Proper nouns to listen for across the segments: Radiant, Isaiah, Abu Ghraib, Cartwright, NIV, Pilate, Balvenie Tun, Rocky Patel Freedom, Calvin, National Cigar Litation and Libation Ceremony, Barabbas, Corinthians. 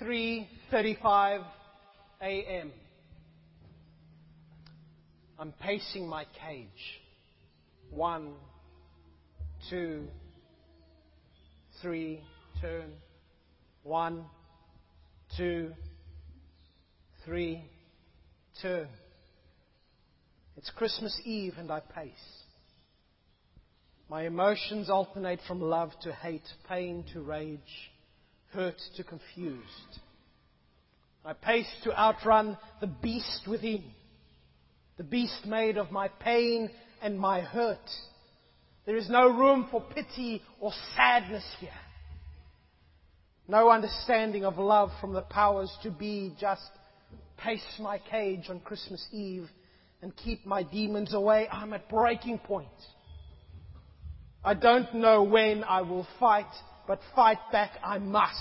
3:35 a.m. I'm pacing my cage. 1, 2, 3, turn. 1, 2, 3, turn. It's Christmas Eve and I pace. My emotions alternate from love to hate, pain to rage, hurt to confused. I pace to outrun the beast within, the beast made of my pain and my hurt. There is no room for pity or sadness here. No understanding of love from the powers to be. Just pace my cage on Christmas Eve and keep my demons away. I'm at breaking point. I don't know when I will fight, but fight back I must.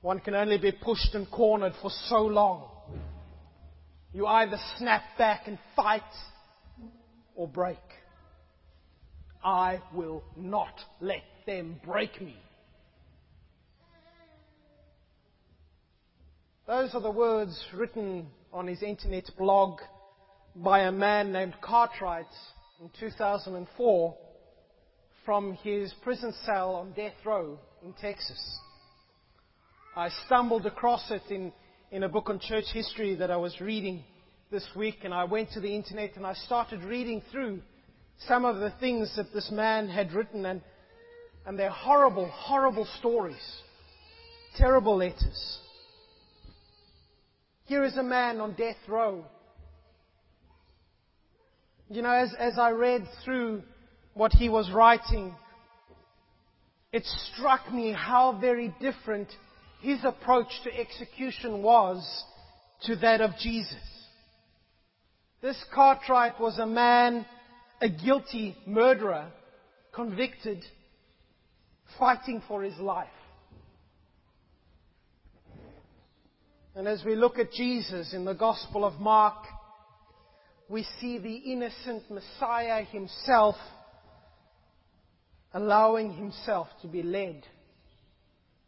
One can only be pushed and cornered for so long. You either snap back and fight or break. I will not let them break me. Those are the words written on his internet blog by a man named Cartwright in 2004 from his prison cell on death row in Texas. I stumbled across it in a book on church history that I was reading this week, and I went to the internet and I started reading through some of the things that this man had written, and they're horrible, horrible stories, terrible letters. Here is a man on death row. You know, as I read through what he was writing, it struck me how very different his approach to execution was to that of Jesus. This Cartwright was a man, a guilty murderer, convicted, fighting for his life. And as we look at Jesus in the Gospel of Mark, we see the innocent Messiah himself allowing himself to be led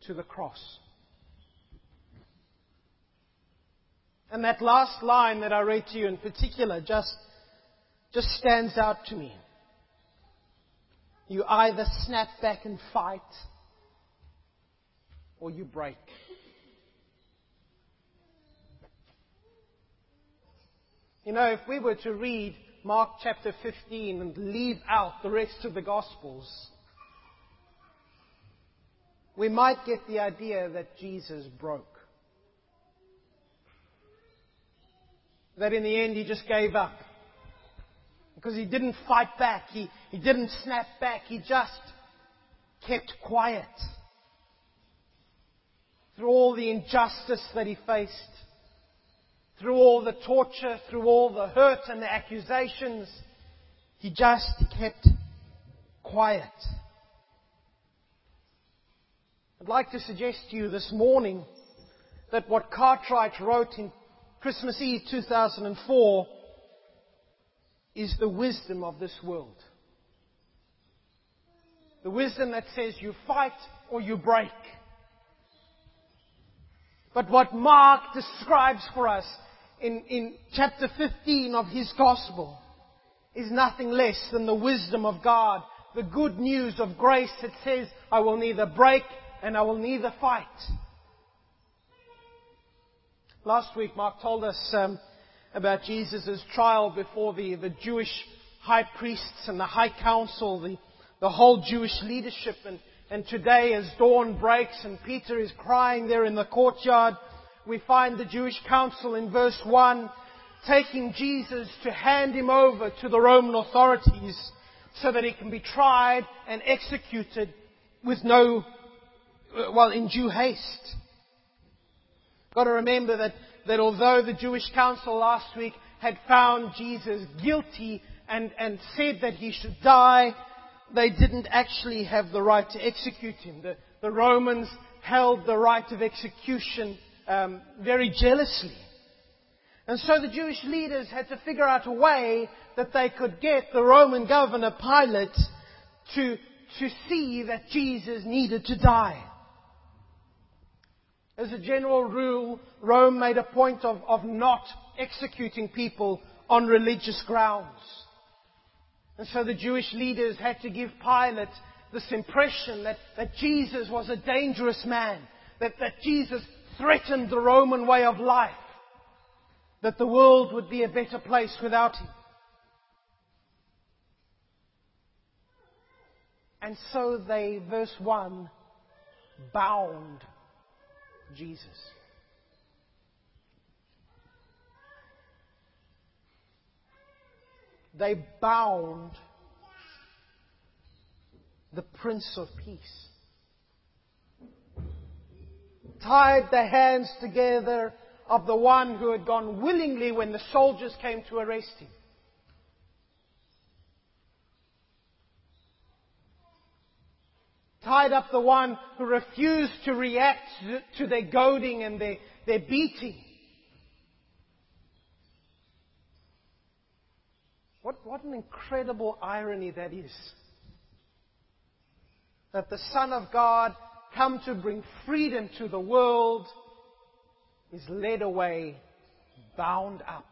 to the cross. And that last line that I read to you in particular just stands out to me. You either snap back and fight, or you break. You know, if we were to read Mark chapter 15 and leave out the rest of the Gospels, we might get the idea that Jesus broke. That in the end he just gave up. Because he didn't fight back. He didn't snap back. He just kept quiet. Through all the injustice that he faced, through all the torture, through all the hurt and the accusations, he just kept quiet. I'd like to suggest to you this morning that what Cartwright wrote in Christmas Eve 2004 is the wisdom of this world. The wisdom that says you fight or you break. But what Mark describes for us in chapter 15 of his Gospel is nothing less than the wisdom of God, the good news of grace that says, I will neither break and I will neither fight. Last week, Mark told us about Jesus' trial before the Jewish high priests and the high council, the whole Jewish leadership. And today, as dawn breaks and Peter is crying there in the courtyard, we find the Jewish council in verse 1 taking Jesus to hand him over to the Roman authorities so that he can be tried and executed in due haste. Got to remember that although the Jewish council last week had found Jesus guilty and said that he should die, they didn't actually have the right to execute him. The Romans held the right of execution very jealously. And so the Jewish leaders had to figure out a way that they could get the Roman governor Pilate to see that Jesus needed to die. As a general rule, Rome made a point of not executing people on religious grounds. And so the Jewish leaders had to give Pilate this impression that Jesus was a dangerous man, that Jesus threatened the Roman way of life, that the world would be a better place without him. And so they, verse 1, bound Jesus. They bound the Prince of Peace. Tied the hands together of the one who had gone willingly when the soldiers came to arrest him. Tied up the one who refused to react to their goading and their beating. What an incredible irony that is. That the Son of God, come to bring freedom to the world, is led away, bound up.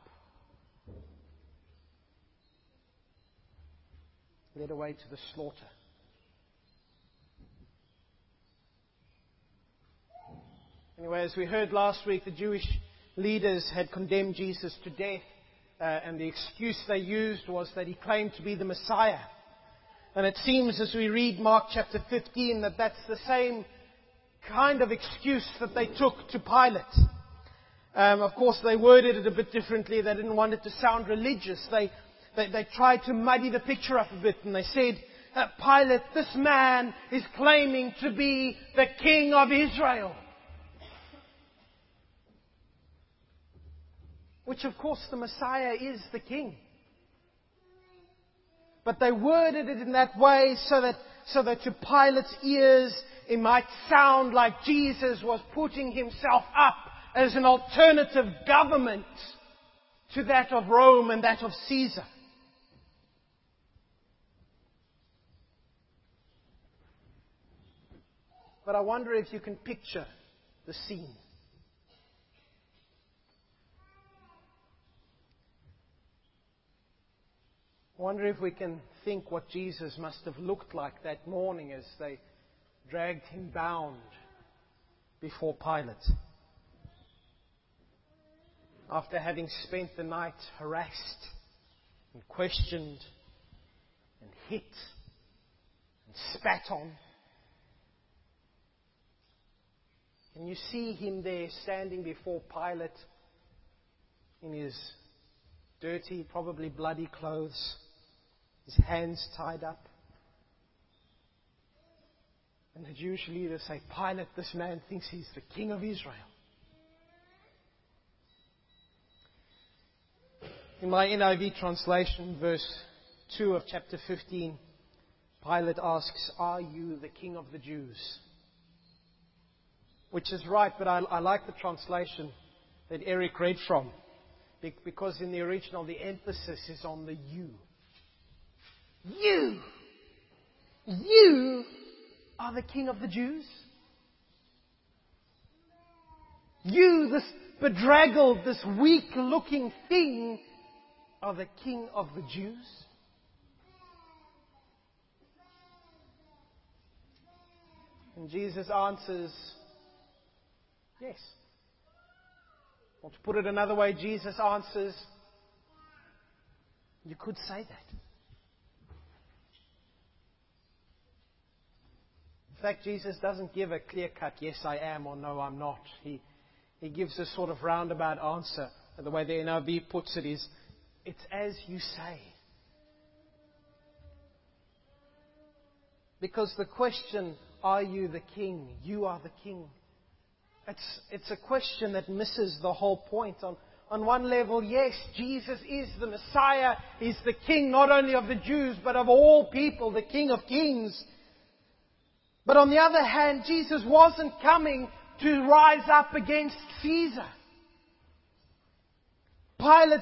Led away to the slaughter. Anyway, as we heard last week, the Jewish leaders had condemned Jesus to death, and the excuse they used was that he claimed to be the Messiah. And it seems as we read Mark chapter 15 that that's the same kind of excuse that they took to Pilate. Of course, they worded it a bit differently. They didn't want it to sound religious. They tried to muddy the picture up a bit, and they said, Pilate, this man is claiming to be the King of Israel. Which, of course, the Messiah is the King. But they worded it in that way so that to Pilate's ears it might sound like Jesus was putting himself up as an alternative government to that of Rome and that of Caesar. But I wonder if you can picture the scene. I wonder if we can think what Jesus must have looked like that morning as they dragged him bound before Pilate. After having spent the night harassed and questioned and hit and spat on. Can you see him there standing before Pilate in his dirty, probably bloody clothes? His hands tied up. And the Jewish leaders say, Pilate, this man thinks he's the King of Israel. In my NIV translation, verse 2 of chapter 15, Pilate asks, are you the King of the Jews? Which is right, but I like the translation that Eric read from, because in the original the emphasis is on the you. You are the King of the Jews. You, this bedraggled, this weak-looking thing, are the King of the Jews. And Jesus answers, yes. Or to put it another way, Jesus answers, you could say that. In fact, Jesus doesn't give a clear-cut, yes, I am, or no, I'm not. He gives a sort of roundabout answer. And the way the NIV puts it is, it's as you say. Because the question, are you the King? You are the King. It's a question that misses the whole point. On one level, yes, Jesus is the Messiah. He's the King not only of the Jews, but of all people, the King of Kings. But on the other hand, Jesus wasn't coming to rise up against Caesar. Pilate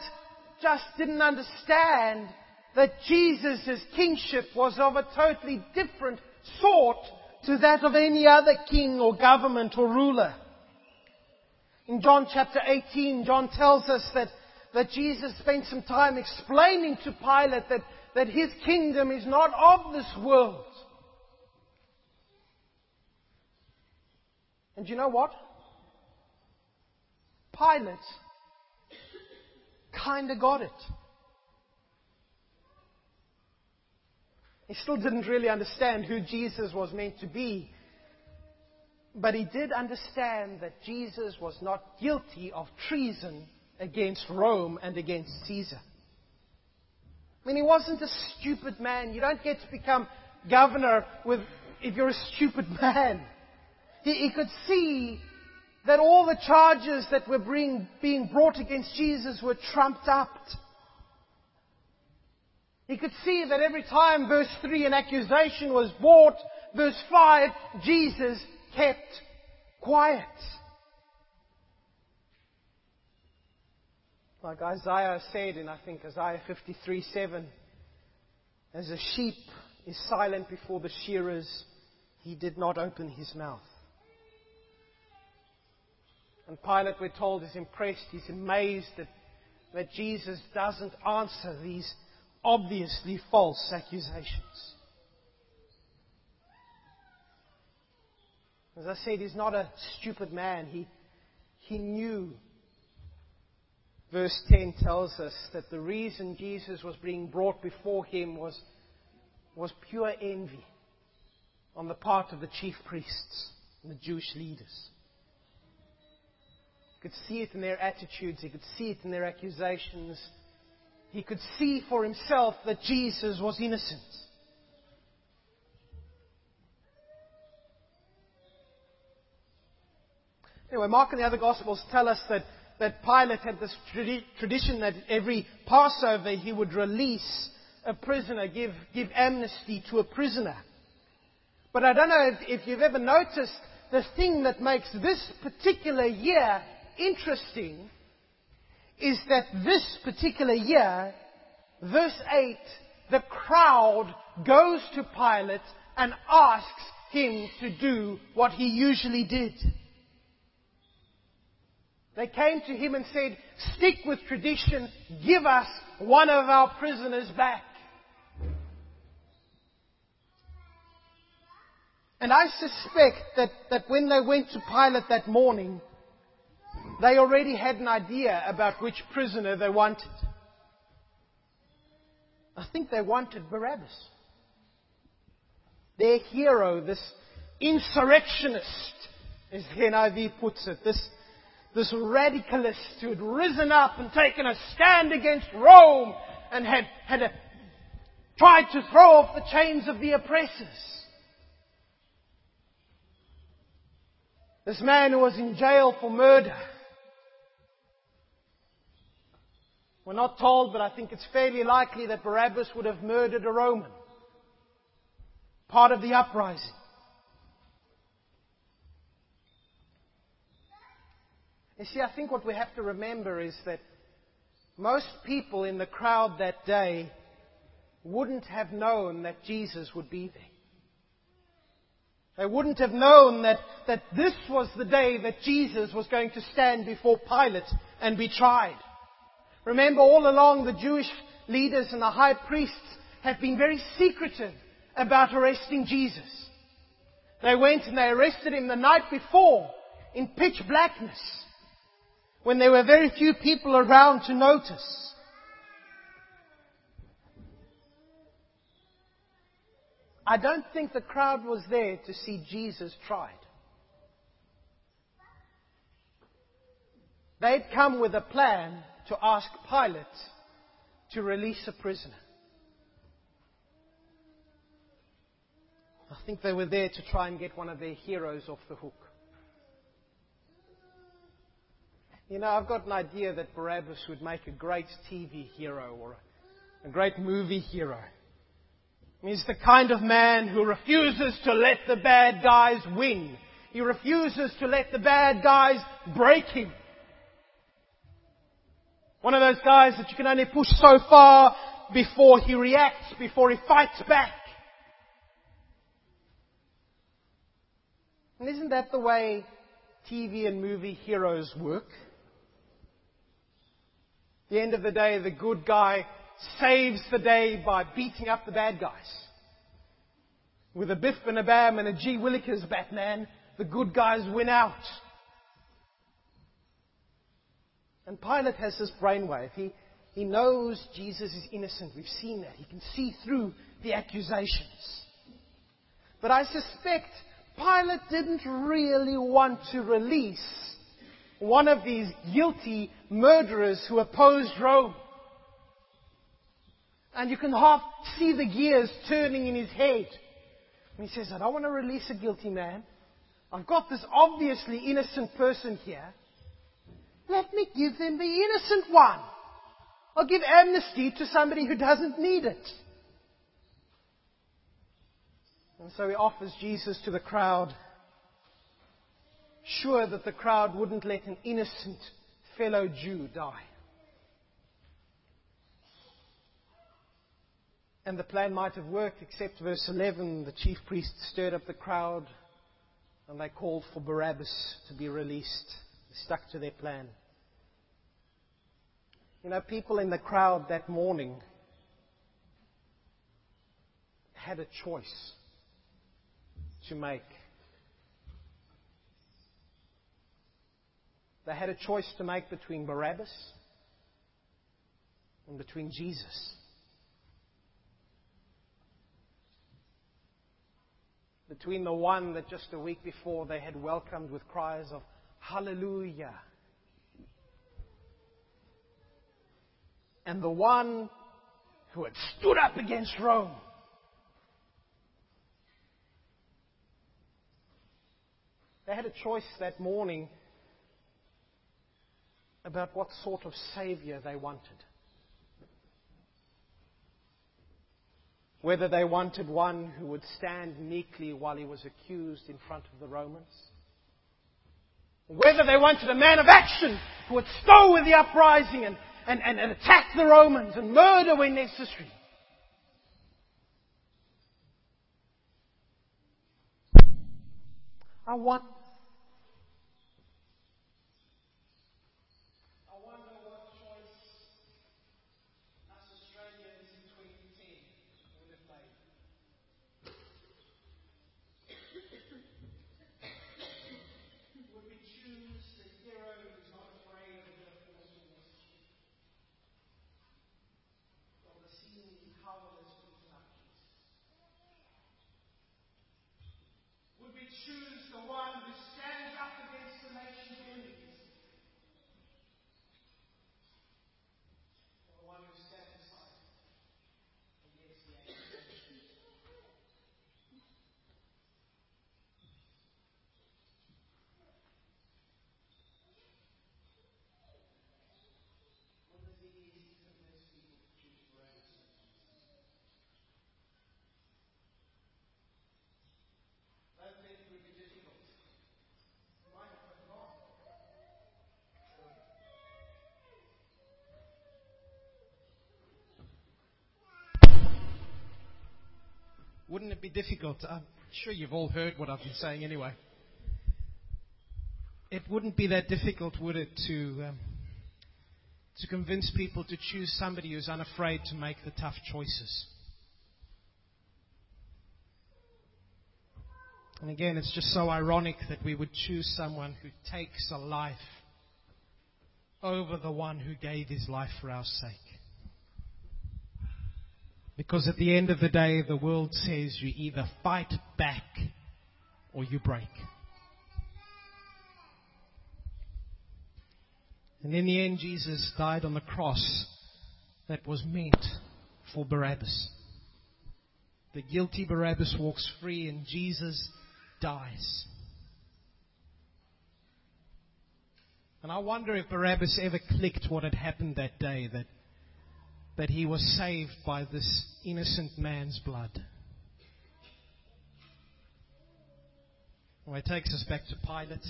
just didn't understand that Jesus' kingship was of a totally different sort to that of any other king or government or ruler. In John chapter 18, John tells us that Jesus spent some time explaining to Pilate that his kingdom is not of this world. And you know what? Pilate kind of got it. He still didn't really understand who Jesus was meant to be. But he did understand that Jesus was not guilty of treason against Rome and against Caesar. I mean, he wasn't a stupid man. You don't get to become governor if you're a stupid man. He could see that all the charges that were being brought against Jesus were trumped up. He could see that every time, verse 3, an accusation was brought, verse 5, Jesus kept quiet. Like Isaiah said in, I think, Isaiah 53:7, as a sheep is silent before the shearers, he did not open his mouth. And Pilate, we're told, is impressed, he's amazed that Jesus doesn't answer these obviously false accusations. As I said, he's not a stupid man. He knew. Verse 10 tells us that the reason Jesus was being brought before him was pure envy on the part of the chief priests and the Jewish leaders. He could see it in their attitudes. He could see it in their accusations. He could see for himself that Jesus was innocent. Anyway, Mark and the other Gospels tell us that Pilate had this tradition that every Passover he would release a prisoner, give amnesty to a prisoner. But I don't know if you've ever noticed the thing that makes this particular year interesting is that this particular year, verse 8, the crowd goes to Pilate and asks him to do what he usually did. They came to him and said, "Stick with tradition, give us one of our prisoners back." And I suspect that when they went to Pilate that morning, they already had an idea about which prisoner they wanted. I think they wanted Barabbas. Their hero, this insurrectionist, as the NIV puts it, this radicalist who had risen up and taken a stand against Rome and had tried to throw off the chains of the oppressors. This man who was in jail for murder. We're not told, but I think it's fairly likely that Barabbas would have murdered a Roman, part of the uprising. You see, I think what we have to remember is that most people in the crowd that day wouldn't have known that Jesus would be there. They wouldn't have known that this was the day that Jesus was going to stand before Pilate and be tried. Remember, all along the Jewish leaders and the high priests have been very secretive about arresting Jesus. They went and they arrested him the night before in pitch blackness, when there were very few people around to notice. I don't think the crowd was there to see Jesus tried. They'd come with a plan to ask Pilate to release a prisoner. I think they were there to try and get one of their heroes off the hook. You know, I've got an idea that Barabbas would make a great TV hero or a great movie hero. He's the kind of man who refuses to let the bad guys win. He refuses to let the bad guys break him. One of those guys that you can only push so far before he reacts, before he fights back. And isn't that the way TV and movie heroes work. At the end of the day, the good guy saves the day by beating up the bad guys. With a biff and a bam and a G Willikers Batman, the good guys win out. And Pilate has this brainwave. He knows Jesus is innocent. We've seen that. He can see through the accusations. But I suspect Pilate didn't really want to release one of these guilty murderers who opposed Rome. And you can half see the gears turning in his head. And he says, I don't want to release a guilty man. I've got this obviously innocent person here. Let me give them the innocent one. I'll give amnesty to somebody who doesn't need it. And so he offers Jesus to the crowd, sure that the crowd wouldn't let an innocent fellow Jew die. And the plan might have worked, except verse 11, the chief priests stirred up the crowd and they called for Barabbas to be released. They stuck to their plan. You know, people in the crowd that morning had a choice to make. They had a choice to make between Barabbas and between Jesus. Between the one that just a week before they had welcomed with cries of hallelujah, and the one who had stood up against Rome. They had a choice that morning about what sort of Savior they wanted. Whether they wanted one who would stand meekly while he was accused in front of the Romans. Whether they wanted a man of action who would stow with the uprising and attack the Romans and murder when necessary. I wonder what choice us Australians in 2010 would have made. Would we choose the hero who's not afraid of the forces, or the seemingly powerless intellectuals? Would we choose the one who stands up against the nation's enemies, or the one who stands aside against the accusations? Wouldn't it be easy for most people to choose Barabbas? Don't think it would be difficult. Might have not. Wouldn't it be difficult? I'm sure you've all heard what I've been saying anyway. It wouldn't be that difficult, would it, to convince people to choose somebody who's unafraid to make the tough choices. And again, it's just so ironic that we would choose someone who takes a life over the one who gave his life for our sake. Because at the end of the day, the world says you either fight back or you break. And in the end, Jesus died on the cross that was meant for Barabbas. The guilty Barabbas walks free and Jesus dies. And I wonder if Barabbas ever clicked what had happened that day, that he was saved by this innocent man's blood. Well, it takes us back to Pilate.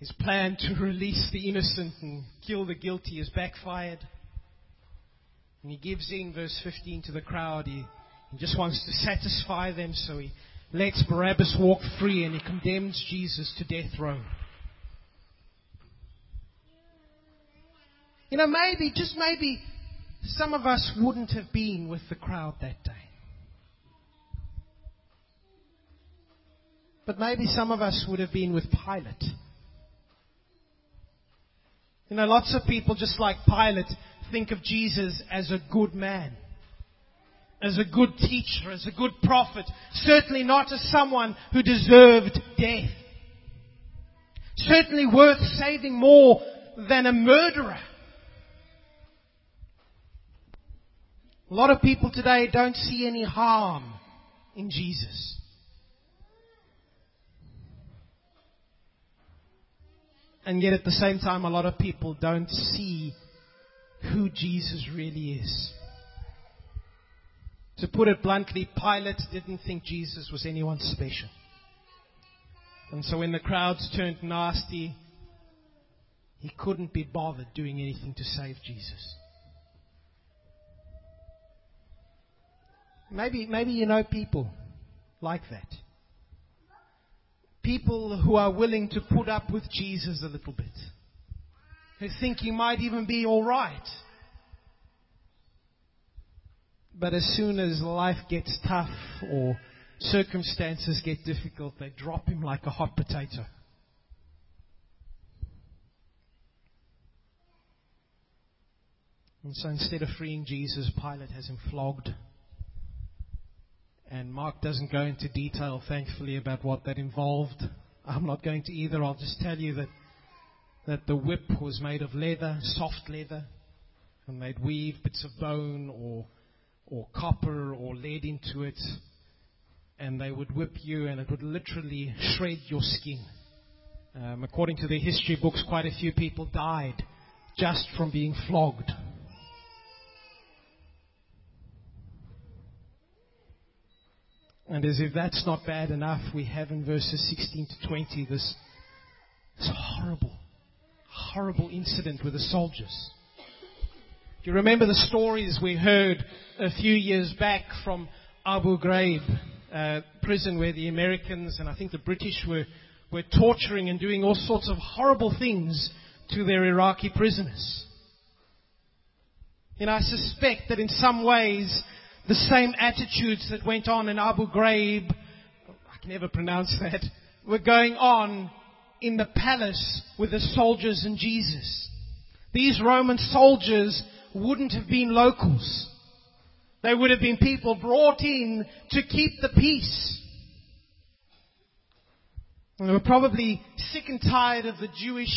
His plan to release the innocent and kill the guilty is backfired. And he gives in, verse 15, to the crowd. He just wants to satisfy them, so he lets Barabbas walk free and he condemns Jesus to death row. You know, maybe, just maybe, some of us wouldn't have been with the crowd that day. But maybe some of us would have been with Pilate. You know, lots of people, just like Pilate, think of Jesus as a good man, as a good teacher, as a good prophet, certainly not as someone who deserved death. Certainly worth saving more than a murderer. A lot of people today don't see any harm in Jesus. And yet at the same time, a lot of people don't see who Jesus really is. To put it bluntly, Pilate didn't think Jesus was anyone special. And so when the crowds turned nasty, he couldn't be bothered doing anything to save Jesus. Maybe you know people like that. People who are willing to put up with Jesus a little bit. Who think he might even be all right. But as soon as life gets tough or circumstances get difficult, they drop him like a hot potato. And so instead of freeing Jesus, Pilate has him flogged. And Mark doesn't go into detail, thankfully, about what that involved. I'm not going to either. I'll just tell you that the whip was made of leather, soft leather, and they'd weave bits of bone or copper or lead into it, and they would whip you, and it would literally shred your skin. According to the history books, quite a few people died just from being flogged. And as if that's not bad enough, we have in verses 16 to 20 this horrible incident with the soldiers. Do you remember the stories we heard a few years back from Abu Ghraib prison, where the Americans and I think the British were torturing and doing all sorts of horrible things to their Iraqi prisoners? And I suspect that in some ways, the same attitudes that went on in Abu Ghraib, I can never pronounce that, were going on in the palace with the soldiers and Jesus. These Roman soldiers wouldn't have been locals. They would have been people brought in to keep the peace. And they were probably sick and tired of the Jewish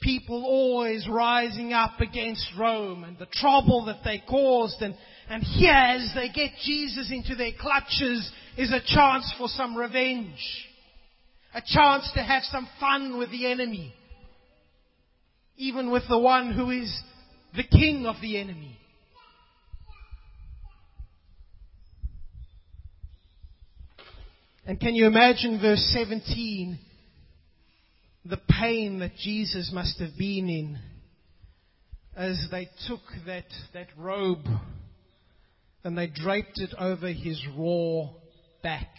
people always rising up against Rome and the trouble that they caused. And here, as they get Jesus into their clutches, is a chance for some revenge. A chance to have some fun with the enemy. Even with the one who is the king of the enemy. And can you imagine verse 17? The pain that Jesus must have been in as they took that robe and they draped it over his raw back.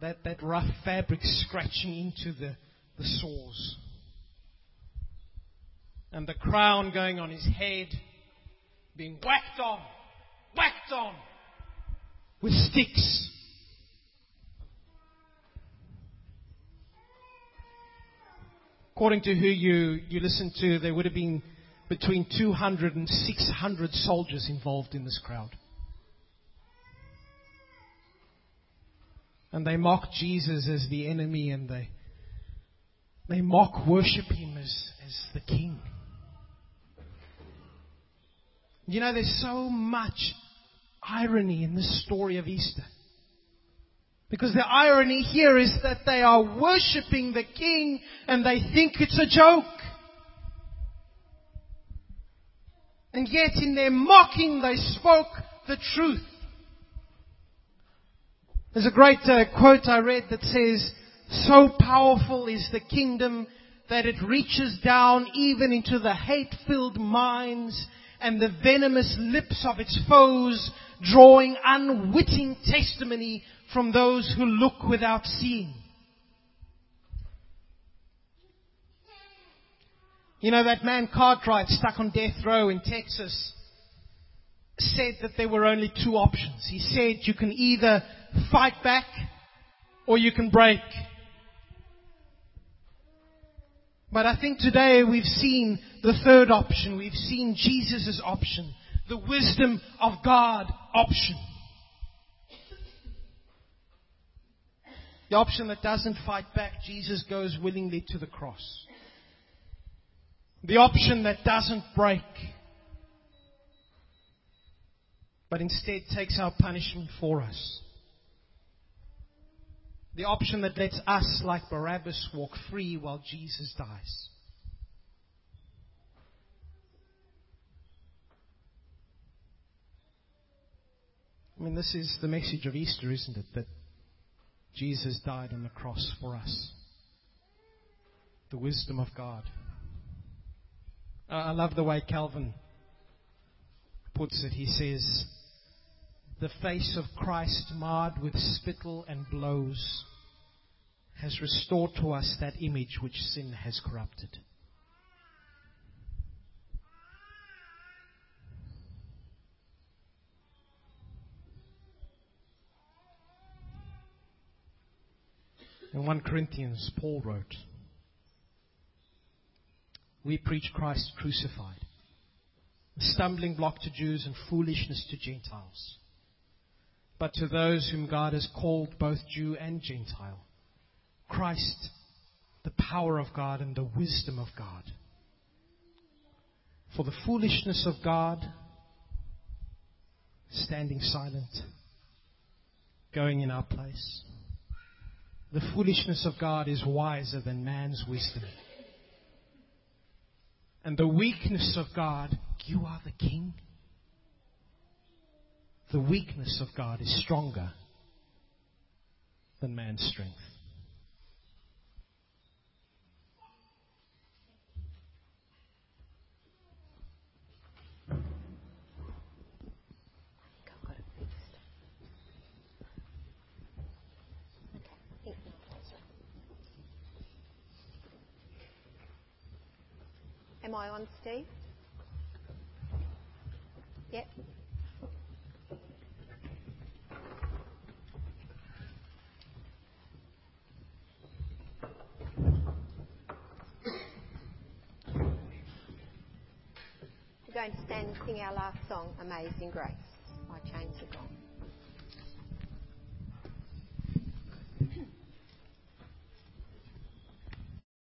That rough fabric scratching into the sores. And the crown going on his head, being whacked on with sticks. According to who you listen to, there would have been between 200 and 600 soldiers involved in this crowd. And they mock Jesus as the enemy, and they mock worship him as the king. You know, there's so much irony in this story of Easter. Because the irony here is that they are worshipping the king and they think it's a joke. And yet in their mocking they spoke the truth. There's a great quote I read that says, "So powerful is the kingdom that it reaches down even into the hate-filled minds and the venomous lips of its foes, drawing unwitting testimony from those who look without seeing." You know, that man Cartwright, stuck on death row in Texas, said that there were only two options. He said you can either fight back or you can break. But I think today we've seen the third option. We've seen Jesus' option, the wisdom of God option. The option that doesn't fight back, Jesus goes willingly to the cross. The option that doesn't break, but instead takes our punishment for us. The option that lets us, like Barabbas, walk free while Jesus dies. I mean, this is the message of Easter, isn't it? That Jesus died on the cross for us. The wisdom of God. I love the way Calvin puts it. He says, the face of Christ, marred with spittle and blows, has restored to us that image which sin has corrupted. In 1 Corinthians, Paul wrote, we preach Christ crucified, a stumbling block to Jews and foolishness to Gentiles. But to those whom God has called, both Jew and Gentile, Christ, the power of God and the wisdom of God. For the foolishness of God, standing silent, going in our place, the foolishness of God is wiser than man's wisdom. And the weakness of God, you are the king. The weakness of God is stronger than man's strength. Am I on, Steve? Yep. We're going to stand and sing our last song, Amazing Grace, by James